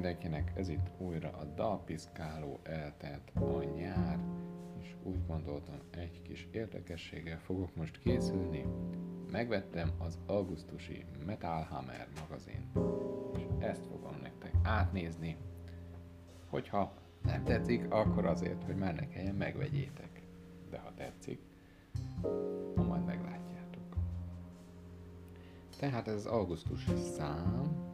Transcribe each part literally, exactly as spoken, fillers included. mindenkinek, ez itt újra a dalpiszkáló, eltelt a nyár, és úgy gondoltam, egy kis érdekességgel fogok most készülni. Megvettem az augusztusi Metal Hammer magazint, és ezt fogom nektek átnézni. Hogyha nem tetszik, akkor azért, hogy már ne kelljen, megvegyétek. De ha tetszik, ha majd meglátjátok. Tehát ez az augusztusi szám.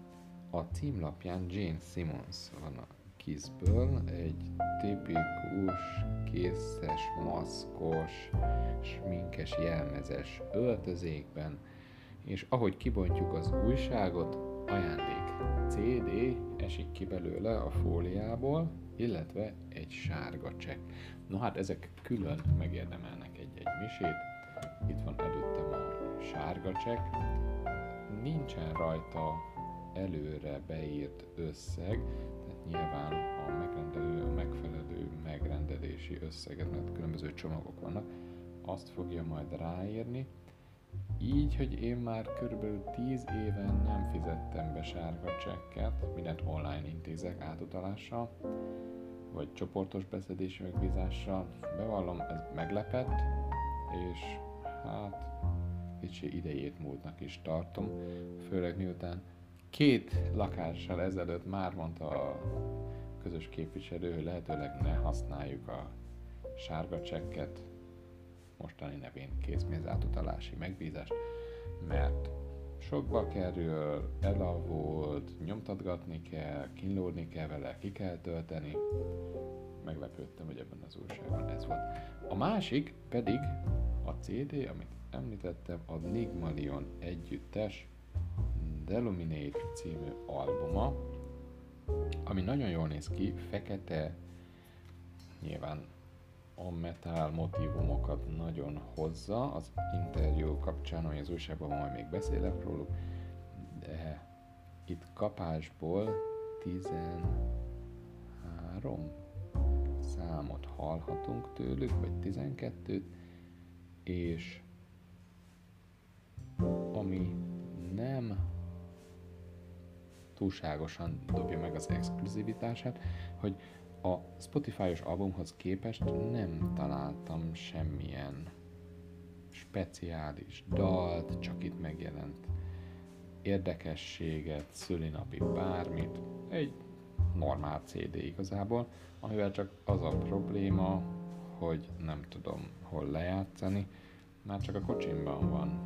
A címlapján Gene Simmons van a Kissből, egy tipikus, készes, maszkos, sminkes, jelmezes öltözékben, és ahogy kibontjuk az újságot, ajándék cé dé esik ki belőle a fóliából, illetve egy sárga csekk. No hát ezek külön megérdemelnek egy-egy misét, itt van előttem a sárga csekk, nincsen rajta előre beírt összeg, tehát nyilván a megrendelő a megfelelő megrendelési összeget, mert különböző csomagok vannak, azt fogja majd ráírni. Így, hogy én már körülbelül tíz éven nem fizettem be sárga csekket, mindent online intézek átutalással, vagy csoportos beszedési megbízással. Bevallom, ez meglepett, és hát kicsi idejét múltnak is tartom, főleg miután Két lakással ezelőtt már mondta a közös képviselő, hogy lehetőleg ne használjuk a sárga csekket, mostani nevén készpénz átutalási megbízást, mert sokba kerül, elavult, nyomtatgatni kell, kínlódni kell vele, ki kell tölteni. Meglepődtem, hogy ebben az újságban ez volt. A másik pedig a cé dé, amit említettem, a Pygmalion együttes Deluminate című albuma, ami nagyon jól néz ki, fekete, nyilván a metal motívumokat nagyon hozza, az interjú kapcsán, hogy az újságban majd még beszélek róluk, de itt kapásból tizenhárom számot hallhatunk tőlük, vagy tizenkettőt, és ami nem túlságosan dobja meg az exkluzivitását, hogy a Spotify-os albumhoz képest nem találtam semmilyen speciális dalt, csak itt megjelent érdekességet, szülinapi bármit, egy normál cé dé igazából, amivel csak az a probléma, hogy nem tudom hol lejátszani, már csak a kocsimban van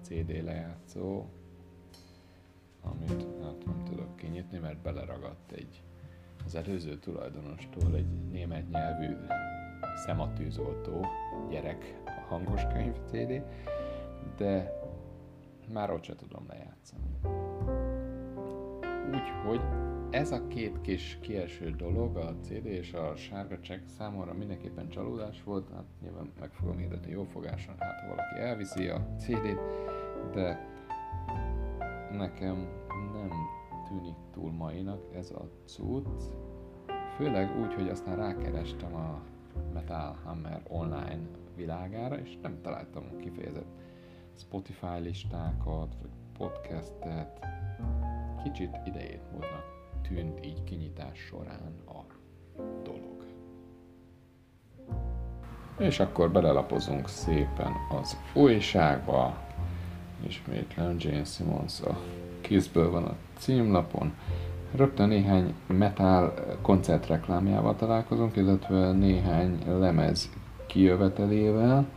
cé dé lejátszó, amit hát nem tudok kinyitni, mert beleragadt egy, az előző tulajdonostól egy német nyelvű szematűzoltó gyerek a hangos könyv cé dé, de már ott se tudom lejátszani. Úgyhogy ez a két kis kieső dolog, a cé dé és a sárga csekk számomra mindenképpen csalódás volt, hát nyilván meg fogom hirdetni jó fogáson, hát ha valaki elviszi a cé dét, de nekem nem tűnik túl mainak ez a cucc, főleg úgy, hogy aztán rákerestem a Metal Hammer online világára, és nem találtam kifejezett Spotify listákat, vagy podcastet, kicsit idejét múltnak tűnt így kinyitás során a dolog. És akkor belelapozunk szépen az újságba. Ismétlem, Gene Simmons a Kissből van a címlapon. Rögtön néhány metal koncert reklámjával találkozunk, illetve néhány lemez kijövetelével.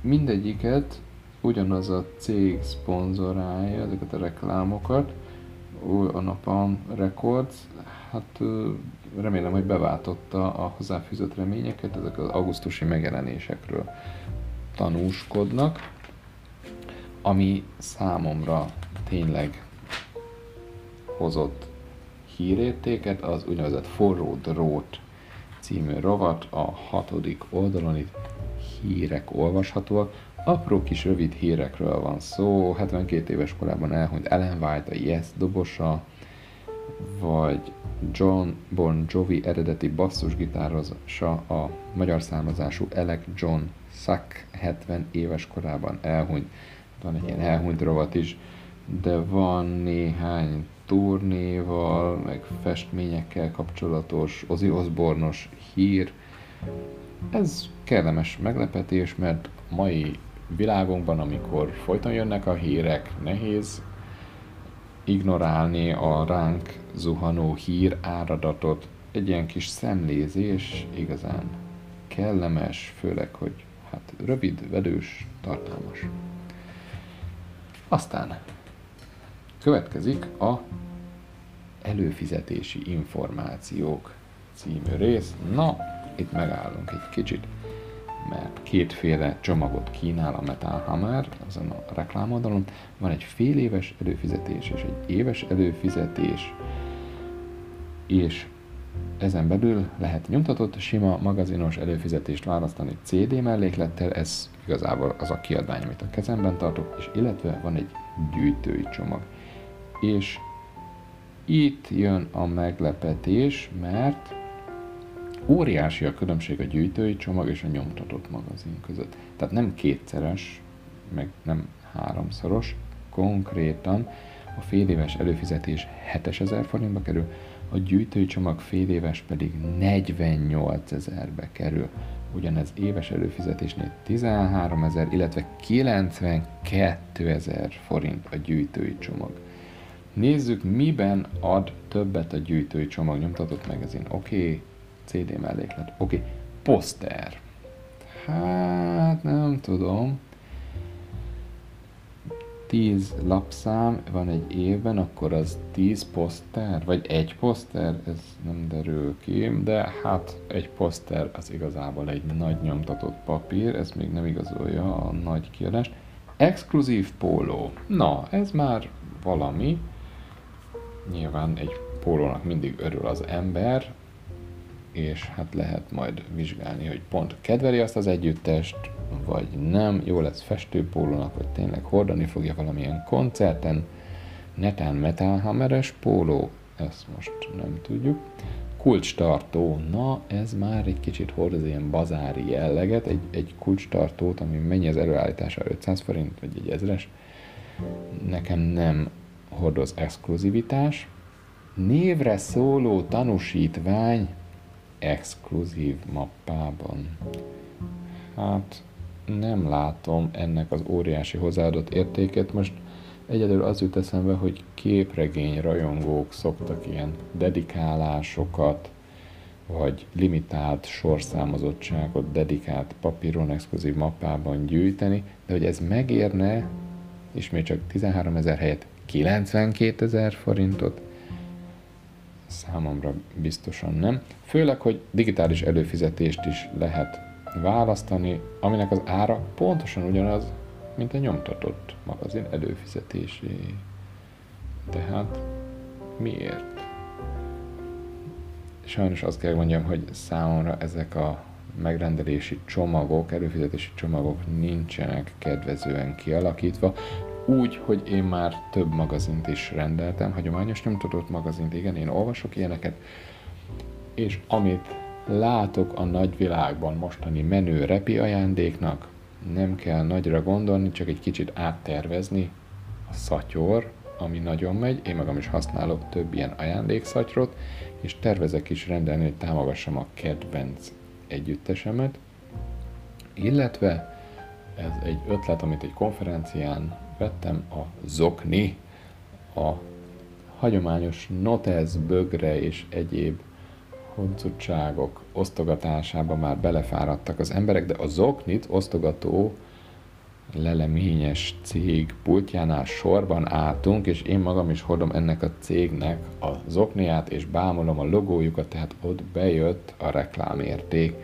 Mindegyiket ugyanaz a cég szponzorálja, ezeket a reklámokat, a Napalm Records. Hát remélem, hogy beváltotta a hozzáfűzött reményeket, ezek az augusztusi megjelenésekről tanúskodnak, ami számomra tényleg hozott hírértéket, az úgynevezett forró drót című rovat, a hatodik oldalon itt hírek olvashatóak, apró kis rövid hírekről van szó, hetvenkét éves korában elhunyt Ellen White, a Yes dobosa, vagy John Bon Jovi eredeti basszusgitárosa, a magyar származású Elek John Suck hetven éves korában elhunyt. Van egy ilyen elhunyt rovat is, de van néhány turnéval, meg festményekkel kapcsolatos, Ozzy Osbourne-os hír. Ez kellemes meglepetés, mert a mai világunkban, amikor folyton jönnek a hírek, nehéz ignorálni a ránk zuhanó hír áradatot. Egy ilyen kis szemlézés igazán kellemes, főleg, hogy hát rövid, velős, tartalmas. Aztán következik a előfizetési információk című rész. Na, itt megállunk egy kicsit, mert kétféle csomagot kínál a Metal Hammer, azon a reklámoldalon. Van egy fél éves előfizetés és egy éves előfizetés, és ezen belül lehet nyomtatott, sima, magazinos előfizetést választani cé dé melléklettel, ez igazából az a kiadvány, amit a kezemben tartok, és illetve van egy gyűjtői csomag. És itt jön a meglepetés, mert óriási a különbség a gyűjtői csomag és a nyomtatott magazin között. Tehát nem kétszeres, meg nem háromszoros, konkrétan a fél éves előfizetés hétezer forintba kerül, a gyűjtői csomag fél éves pedig negyvennyolcezer-be kerül. Ugyanez éves előfizetésnél tizenháromezer, illetve kilencvenkétezer forint a gyűjtői csomag. Nézzük, miben ad többet a gyűjtői csomag, nyomtatott magazin. Oké, okay. cé dé melléklet. Oké, okay. Poszter. Hát nem tudom. tíz lapszám van egy évben, akkor az tíz poszter, vagy egy poszter, ez nem derül ki, de hát egy poszter az igazából egy nagy nyomtatott papír, ez még nem igazolja a nagy kiadást. Exkluzív póló. Na, ez már valami. Nyilván egy pólónak mindig örül az ember, és hát lehet majd vizsgálni, hogy pont kedveli azt az együttest, vagy nem, jó lesz festőpólónak, vagy tényleg hordani fogja valamilyen koncerten. Netán Metal Hammeres póló, ezt most nem tudjuk. Kulcstartó, na ez már egy kicsit hordoz ilyen bazári jelleget, egy, egy kulcstartót, ami mennyi az előállítása, ötszáz forint, vagy egy ezres. Nekem nem hordoz exkluzivitás. Névre szóló tanúsítvány, exkluzív mappában. Hát nem látom ennek az óriási hozzáadott értéket. Most egyedül az jut eszembe, hogy képregény rajongók szoktak ilyen dedikálásokat, vagy limitált sorszámozottságot dedikált papíron exkluzív mappában gyűjteni, de hogy ez megérne, ismét csak tizenháromezer helyett kilencvenkétezer forintot, számomra biztosan nem. Főleg, hogy digitális előfizetést is lehet választani, aminek az ára pontosan ugyanaz, mint a nyomtatott magazin előfizetésé. Tehát miért? Sajnos azt kell mondjam, hogy számomra ezek a megrendelési csomagok, előfizetési csomagok nincsenek kedvezően kialakítva, úgy, hogy én már több magazint is rendeltem, hagyományos nyomtatott magazint, igen, én olvasok ilyeneket, és amit látok a nagyvilágban mostani menő repi ajándéknak, nem kell nagyra gondolni, csak egy kicsit áttervezni a szatyor, ami nagyon megy, én magam is használok több ilyen ajándékszatyrot, és tervezek is rendelni, hogy támogassam a kedvenc együttesemet, illetve ez egy ötlet, amit egy konferencián vettem, a zokni, a hagyományos notesz, bögre és egyéb honcutságok osztogatásába már belefáradtak az emberek, de a zoknit osztogató leleményes cég pultjánál sorban álltunk, és én magam is hordom ennek a cégnek a zokniát, és bámulom a logójukat, tehát ott bejött a reklámérték,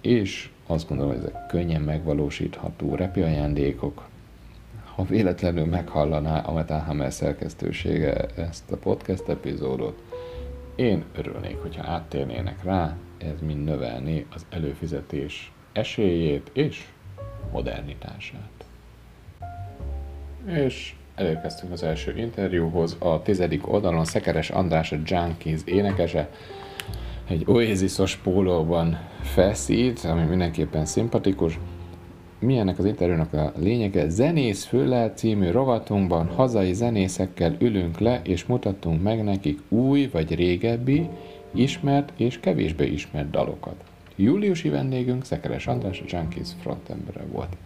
és azt gondolom, hogy ezek könnyen megvalósítható repi ajándékok. Ha véletlenül meghallaná a Metal Hammer szerkesztősége ezt a podcast epizódot, én örülnék, hogyha áttérnének rá, ez mind növelné az előfizetés esélyét és modernitását. És elérkeztünk az első interjúhoz, a tizedik oldalon Szekeres András, a Junkies énekese, egy Oasisos pólóban feszít, ami mindenképpen szimpatikus. milyennek az interjúnak a lényege? Zenész Főle című rovatunkban hazai zenészekkel ülünk le, és mutatunk meg nekik új vagy régebbi, ismert és kevésbé ismert dalokat. Júliusi vendégünk Szekeres András, a Junkies frontembere volt.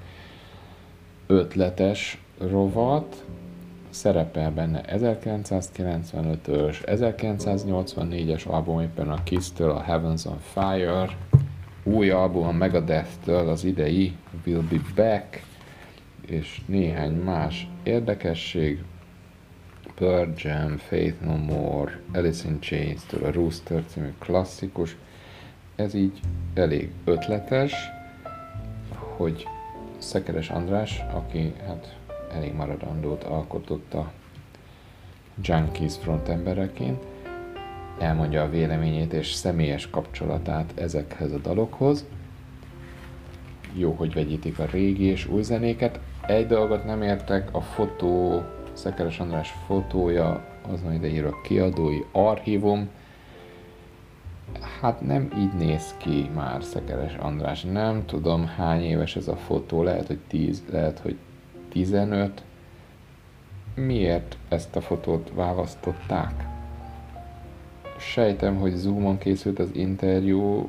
Ötletes rovat, szerepel benne ezerkilencszázkilencvenötös, ezerkilencszáznyolcvannégyes album éppen a Kiss-től, a Heavens on Fire, új album a Megadeth-től, az idei We'll Be Back, és néhány más érdekesség, Purgem, Faith No More, Alice in Chains-től a Rooster című klasszikus. Ez így elég ötletes, hogy Szekeres András, aki hát elég maradandót alkotott a Junkies frontembereként, elmondja a véleményét és személyes kapcsolatát ezekhez a dalokhoz. Jó, hogy vegyítik a régi és új zenéket. Egy dolgot nem értek, a fotó, Szekeres András fotója, azon idejére a kiadói archívum. Hát nem így néz ki már Szekeres András. Nem tudom, hány éves ez a fotó, lehet, hogy tíz, lehet, hogy tizenöt. Miért ezt a fotót választották? Sejtem, hogy zoomon készült az interjú,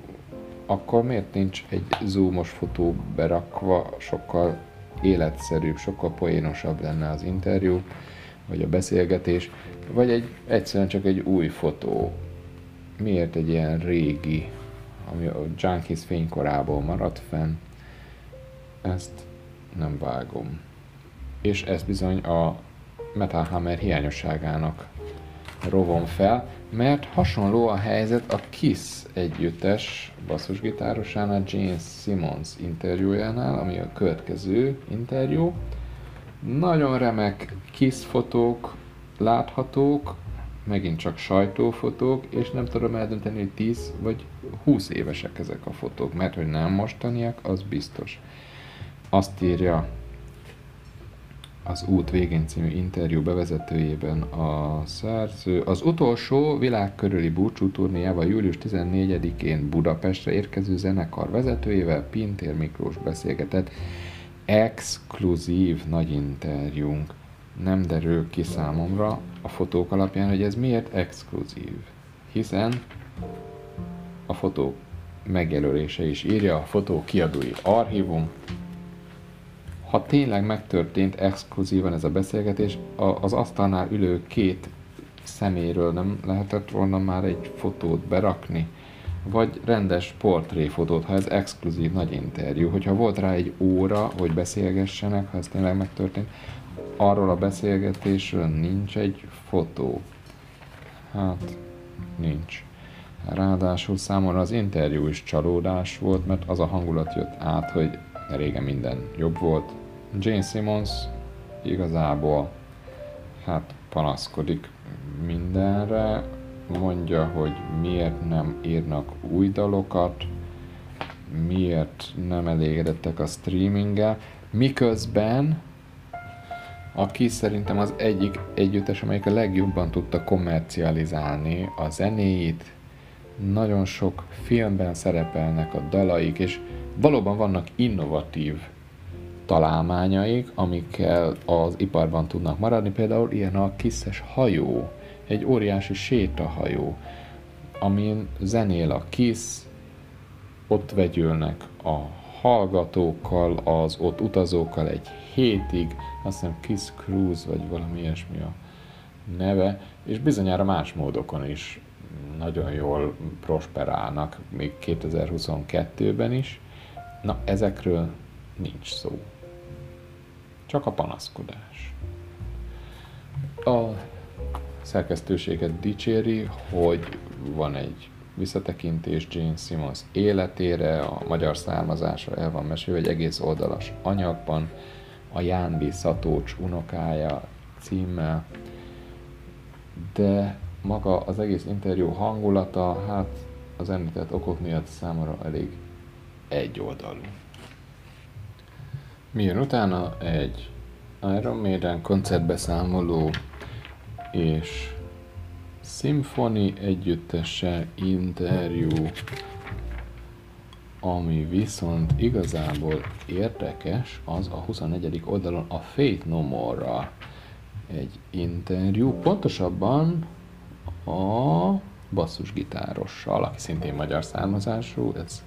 akkor miért nincs egy zoomos fotó berakva, sokkal életszerűbb, sokkal poénosabb lenne az interjú, vagy a beszélgetés, vagy egy, egyszerűen csak egy új fotó. Miért egy ilyen régi, ami a Junkies fénykorából maradt fenn? Ezt nem vágom. És ez bizony a Metal Hammer hiányosságának rovom fel, mert hasonló a helyzet a Kiss együttes basszusgitárosánál, Gene Simmons interjújánál, ami a következő interjú. Nagyon remek Kiss fotók láthatók, megint csak sajtófotók, és nem tudom eldönteni, hogy tíz vagy húsz évesek ezek a fotók, mert hogy nem mostaniak, az biztos. Azt írja az Út végén című interjú bevezetőjében a szerző: az utolsó világkörüli búcsúturnéjával július tizennegyedikén Budapestre érkező zenekar vezetőjével Pintér Miklós beszélgetett. Exkluzív nagy interjúnk. Nem derül ki számomra a fotók alapján, hogy ez miért exkluzív, hiszen a fotók megjelölése is írja, a fotó kiadói archívum. Ha tényleg megtörtént exkluzívan ez a beszélgetés, az asztalnál ülő két szeméről nem lehetett volna már egy fotót berakni, vagy rendes portréfotót, ha ez exkluzív nagy interjú, hogyha volt rá egy óra, hogy beszélgessenek, ha ez tényleg megtörtént, arról a beszélgetésről nincs egy fotó. Hát, nincs. Ráadásul számomra az interjú is csalódás volt, mert az a hangulat jött át, hogy régen minden jobb volt. Gene Simmons igazából hát panaszkodik mindenre, mondja, hogy miért nem írnak új dalokat, miért nem elégedettek a streaminggel, miközben aki szerintem az egyik együttes, amelyik a legjobban tudta kommercializálni a zenéit. Nagyon sok filmben szerepelnek a dalaik, és valóban vannak innovatív találmányaik, amikkel az iparban tudnak maradni. Például ilyen a Kiss-es hajó, egy óriási sétahajó, amin zenél a Kiss, ott vegyülnek a hallgatókkal, az ott utazókkal egy hétig, azt hiszem Kiss Cruise, vagy valami ilyesmi a neve, és bizonyára más módokon is nagyon jól prosperálnak, még kétezer-huszonkettőben is. Na, ezekről nincs szó. Csak a panaszkodás. A szerkesztőséget dicséri, hogy van egy visszatekintés Gene Simmons életére, a magyar származásra el van mesélve, egy egész oldalas anyagban, a Jánbi Szatócs unokája címmel, de maga az egész interjú hangulata, hát az említett okok miatt számomra elég egyoldalú. Mi jön utána? Egy Iron Maiden koncertbeszámoló és Symphony együttese interjú, Ami viszont igazából érdekes, az a huszonnegyedik oldalon a Faith No More-ral egy interjú, pontosabban a basszusgitárossal, aki szintén magyar származású, ez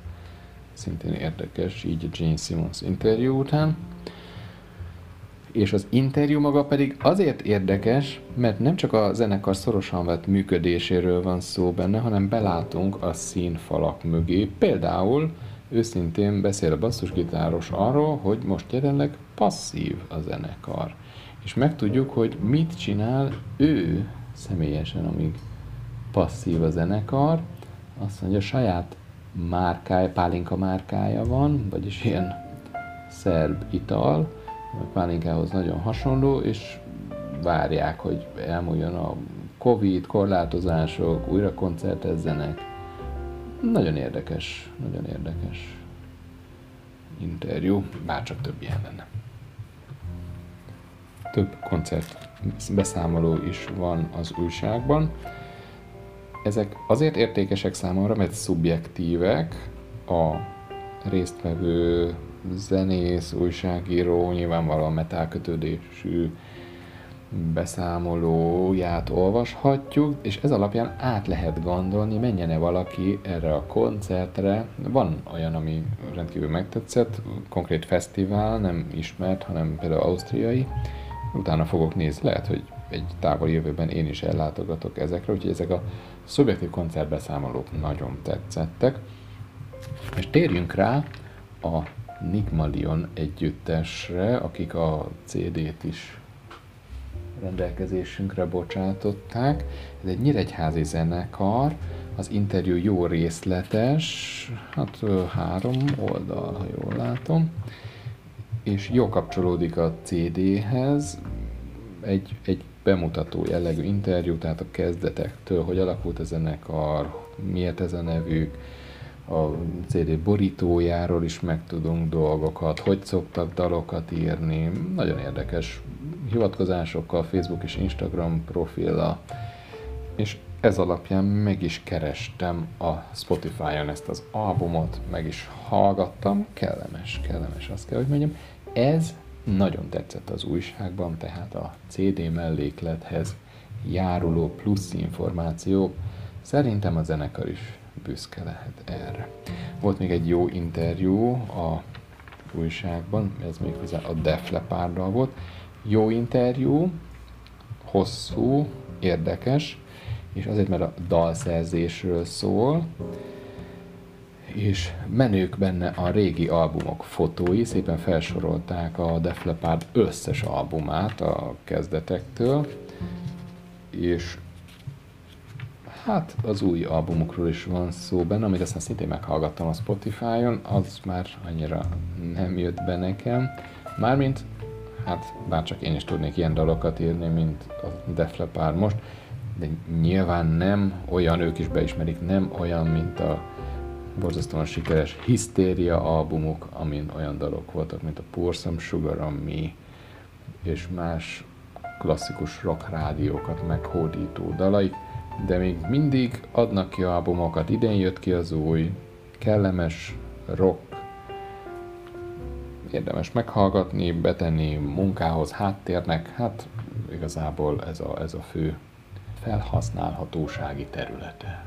szintén érdekes, így a Gene Simmons interjú után. És az interjú maga pedig azért érdekes, mert nem csak a zenekar szorosan vett működéséről van szó benne, hanem belátunk a színfalak mögé. Például őszintén beszél a basszusgitáros arról, hogy most jelenleg passzív a zenekar. És megtudjuk, hogy mit csinál ő személyesen, amíg passzív a zenekar. Azt mondja, saját márkája, pálinka márkája van, vagyis ilyen szerb ital, a pálinkához nagyon hasonló, és várják, hogy elmúljon a Covid, korlátozások, újra koncertezzenek. Nagyon érdekes, nagyon érdekes interjú, bárcsak több ilyen lenne. Több koncert beszámoló is van az újságban. Ezek azért értékesek számomra, mert szubjektívek, a résztvevő zenész, újságíró, nyilvánvalóan metálkötődésű beszámolóját olvashatjuk, és ez alapján át lehet gondolni, menjen-e valaki erre a koncertre. Van olyan, ami rendkívül megtetszett, konkrét fesztivál, nem ismert, hanem például ausztriai. Utána fogok nézni, lehet, hogy egy távoli jövőben én is ellátogatok ezekre, úgyhogy ezek a szubjektív koncertbeszámolók nagyon tetszettek. És térjünk rá a Pygmalion együttesre, akik a cé dét is rendelkezésünkre bocsátották. Ez egy nyíregyházi zenekar, az interjú jó részletes, hát három oldal, ha jól látom, és jól kapcsolódik a cé déhez, egy, egy bemutató jellegű interjú, tehát a kezdetektől, hogy alakult a zenekar, miért ez a nevük, a cé dé borítójáról is megtudunk dolgokat, hogy szoktak dalokat írni, nagyon érdekes hivatkozásokkal, Facebook és Instagram profilla, és ez alapján meg is kerestem a Spotify-on ezt az albumot, meg is hallgattam, kellemes, kellemes, azt kell, hogy mondjam. Ez nagyon tetszett az újságban, tehát a cé dé melléklethez járuló plusz információ, szerintem a zenekar is büszke lehet erre. Volt még egy jó interjú a újságban, ez méghozzá a Def Lepparddal volt. Jó interjú, hosszú, érdekes, és azért, mert a dalszerzésről szól, és menők benne a régi albumok fotói, szépen felsorolták a Def Leppard összes albumát a kezdetektől, és hát az új albumokról is van szó benne, amit aztán szintén meghallgattam a Spotify-on, az már annyira nem jött be nekem. Mármint, hát bárcsak én is tudnék ilyen dalokat írni, mint a Def Leppard most, de nyilván nem olyan, ők is beismerik, nem olyan, mint a borzasztóan sikeres Hysteria albumok, amin olyan dalok voltak, mint a Pursome Sugar, ami és más klasszikus rock rádiókat meghódító dalaik, de még mindig adnak ki albumokat, idén jött ki az új, kellemes rock, érdemes meghallgatni, betenni munkához, háttérnek, hát igazából ez a, ez a fő felhasználhatósági területe.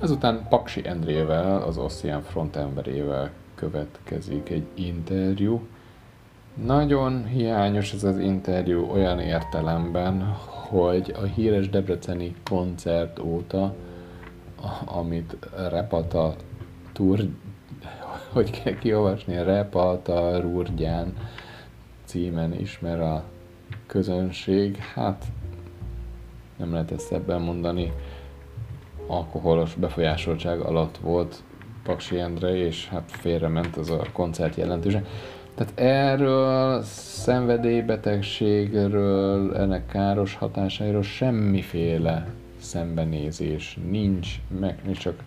Ezután Paksi Endrével, az Ossian frontemberével következik egy interjú. Nagyon hiányos ez az interjú olyan értelemben, hogy a híres debreceni koncert óta, amit Repata Tour, hogy kell kiolvasni, Repata Rurgyán címen ismer a közönség, hát nem lehet ezt ebben mondani, alkoholos befolyásoltság alatt volt Paksi Endre, és hát félrement az a koncert jelentősen. Tehát erről, szenvedélybetegségről, ennek káros hatásairól semmiféle szembenézés nincs, meg csak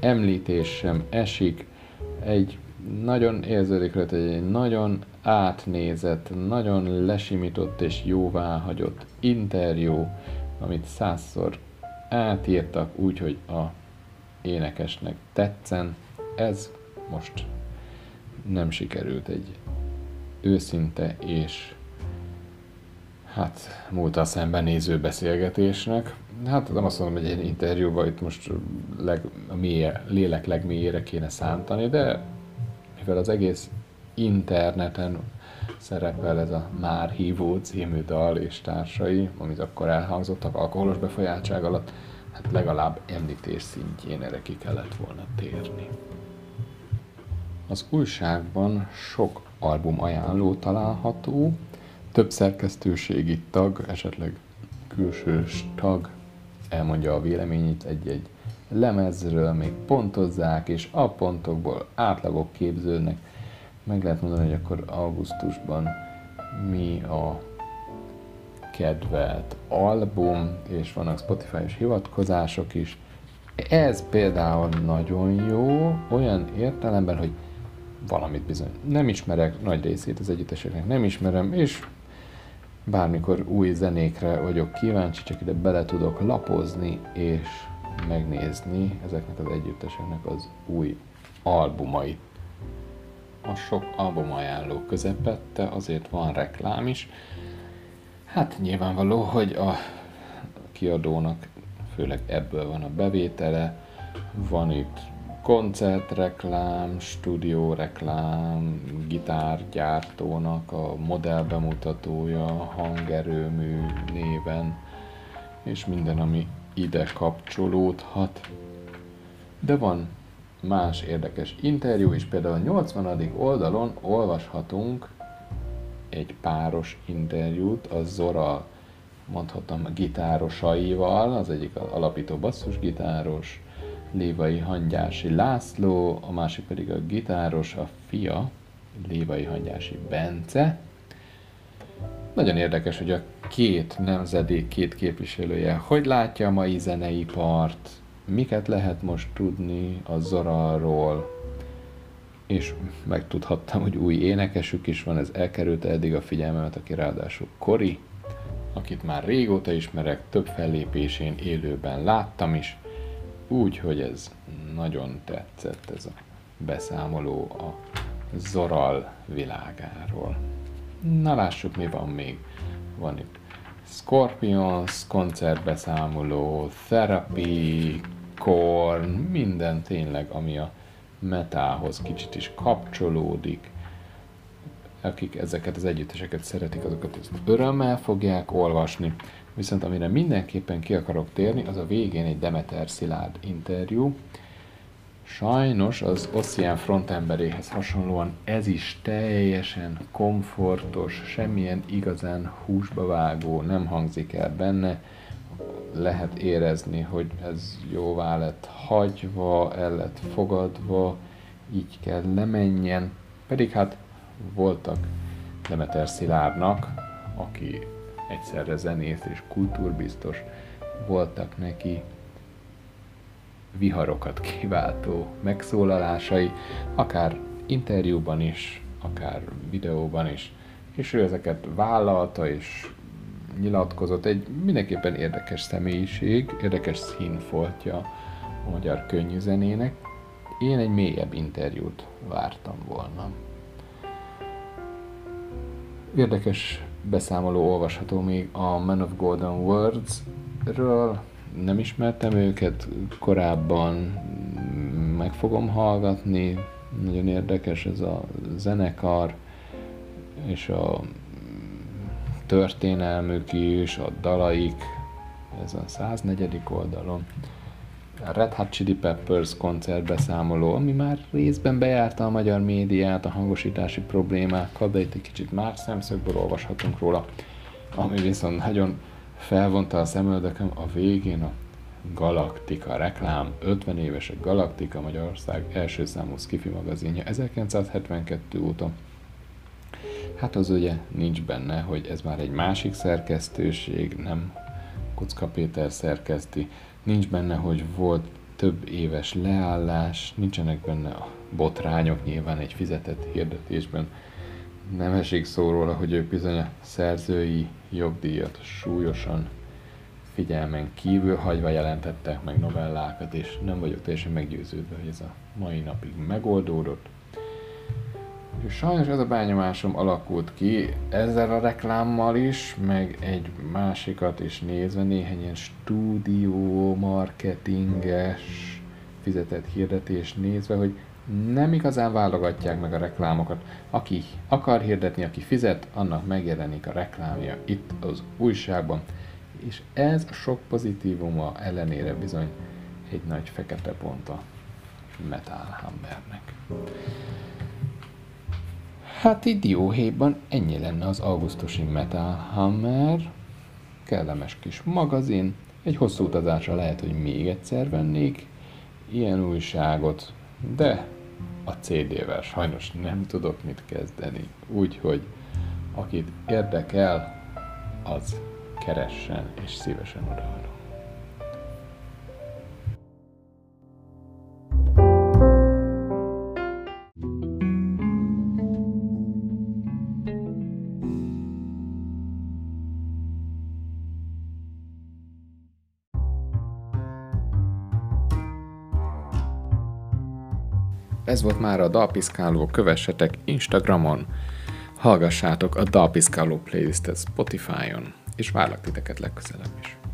említés sem esik. Egy nagyon érződik rá, egy nagyon átnézett, nagyon lesimított és jóváhagyott interjú, amit százszor átírtak úgy, hogy a énekesnek tetszen. Ez most nem sikerült egy őszinte és hát múltal szembenéző beszélgetésnek. Hát nem azt mondom, hogy egy interjúban itt most leg, a mélye, lélek legmélyére kéne szántani, de mivel az egész interneten szerepel ez a Már hívó című dal és társai, amit akkor elhangzottak alkoholos befolyáltság alatt, hát legalább említés szintjén erre ki kellett volna térni. Az újságban sok album ajánló található, több szerkesztőségi tag, esetleg külsős tag elmondja a véleményét egy-egy lemezről, még pontozzák, és a pontokból átlagok képződnek. Meg lehet mondani, hogy akkor augusztusban mi a kedvelt album, és vannak Spotify-os hivatkozások is. Ez például nagyon jó, olyan értelemben, hogy valamit bizony nem ismerek, nagy részét az együtteseknek nem ismerem, és bármikor új zenékre vagyok kíváncsi, csak ide bele tudok lapozni és megnézni ezeknek az együtteseknek az új albumait. A sok albumajánló közepette azért van reklám is. Hát nyilvánvaló, hogy a kiadónak főleg ebből van a bevétele, van itt koncertreklám, stúdióreklám, gitárgyártónak a modellbemutatója, hangerőmű néven, és minden, ami ide kapcsolódhat. De van más érdekes interjú is, például a nyolcvanadik oldalon olvashatunk egy páros interjút a Zora, mondhatom, a gitárosaival, az egyik az alapító basszusgitáros, Lévai-Hangyási László, a másik pedig a gitáros, a fia, Lévai-Hangyási Bence. Nagyon érdekes, hogy a két nemzedék, két képviselője hogy látja a mai zeneipart, miket lehet most tudni a Zoráról, és megtudhattam, hogy új énekesük is van, ez elkerülte eddig a figyelmemet, aki ráadásul Kori, akit már régóta ismerek, több fellépésén élőben láttam is, úgyhogy ez nagyon tetszett, ez a beszámoló a Zoral világáról. Na lássuk, mi van még. Van itt Scorpions, koncertbeszámoló, Therapy, Korn, minden tényleg, ami a metalhoz kicsit is kapcsolódik. Akik ezeket az együtteseket szeretik, azokat ezt örömmel fogják olvasni. Viszont amire mindenképpen ki akarok térni, az a végén egy Demeter Szilárd interjú. Sajnos az Ossian frontemberéhez hasonlóan ez is teljesen komfortos, semmilyen igazán húsba vágó nem hangzik el benne. Lehet érezni, hogy ez jóvá lett hagyva, el lett fogadva, így kell lemenjen. Pedig hát voltak Demeter Szilárdnak, aki egyszerre zenész és kultúrbiztos, voltak neki viharokat kiváltó megszólalásai, akár interjúban is, akár videóban is, és ő ezeket vállalta és nyilatkozott. Egy mindenképpen érdekes személyiség, érdekes színfoltja a magyar könnyűzenének. Én egy mélyebb interjút vártam volna. Érdekes beszámoló olvasható még a Man of Golden Words-ről. Nem ismertem őket korábban, meg fogom hallgatni. Nagyon érdekes ez a zenekar, és a történelmük is, a dalaik, ez a száznegyedik oldalon. A Red Hot Chili Peppers koncertbeszámoló, ami már részben bejárta a magyar médiát a hangosítási problémákkal, de itt egy kicsit más szemszögből olvashatunk róla, ami viszont nagyon felvonta a szemöldököm a végén a Galaktika reklám. ötven éves a Galaktika, Magyarország első számú skifi magazinja ezerkilencszázhetvenkettő óta. Hát az ugye nincs benne, hogy ez már egy másik szerkesztőség, nem Kocka Péter szerkeszti. Nincs benne, hogy volt több éves leállás, nincsenek benne a botrányok, nyilván egy fizetett hirdetésben nem esik szó róla, hogy ők bizony a szerzői jogdíjat súlyosan figyelmen kívül hagyva jelentettek meg novellákat, és nem vagyok teljesen meggyőződve, hogy ez a mai napig megoldódott. És sajnos ez a benyomásom alakult ki ezzel a reklámmal is, meg egy másikat is nézve, néhány ilyen stúdió, marketinges, fizetett hirdetést nézve, hogy nem igazán válogatják meg a reklámokat. Aki akar hirdetni, aki fizet, annak megjelenik a reklámja itt az újságban. És ez a sok pozitívuma ellenére bizony egy nagy fekete pont a Metal Hammernek. Hát itt dióhéjban ennyi lenne az augusztusi Metal Hammer. Kellemes kis magazin. Egy hosszú utazásra lehet, hogy még egyszer vennék ilyen újságot, de a cé dé-vel sajnos nem tudok mit kezdeni. Úgyhogy akit érdekel, az keressen és szívesen odaadom. Ez volt már a Dalpiszkáló, kövessetek Instagramon, hallgassátok a Dalpiszkáló playlistet Spotify-on, és várlak titeket legközelebb is.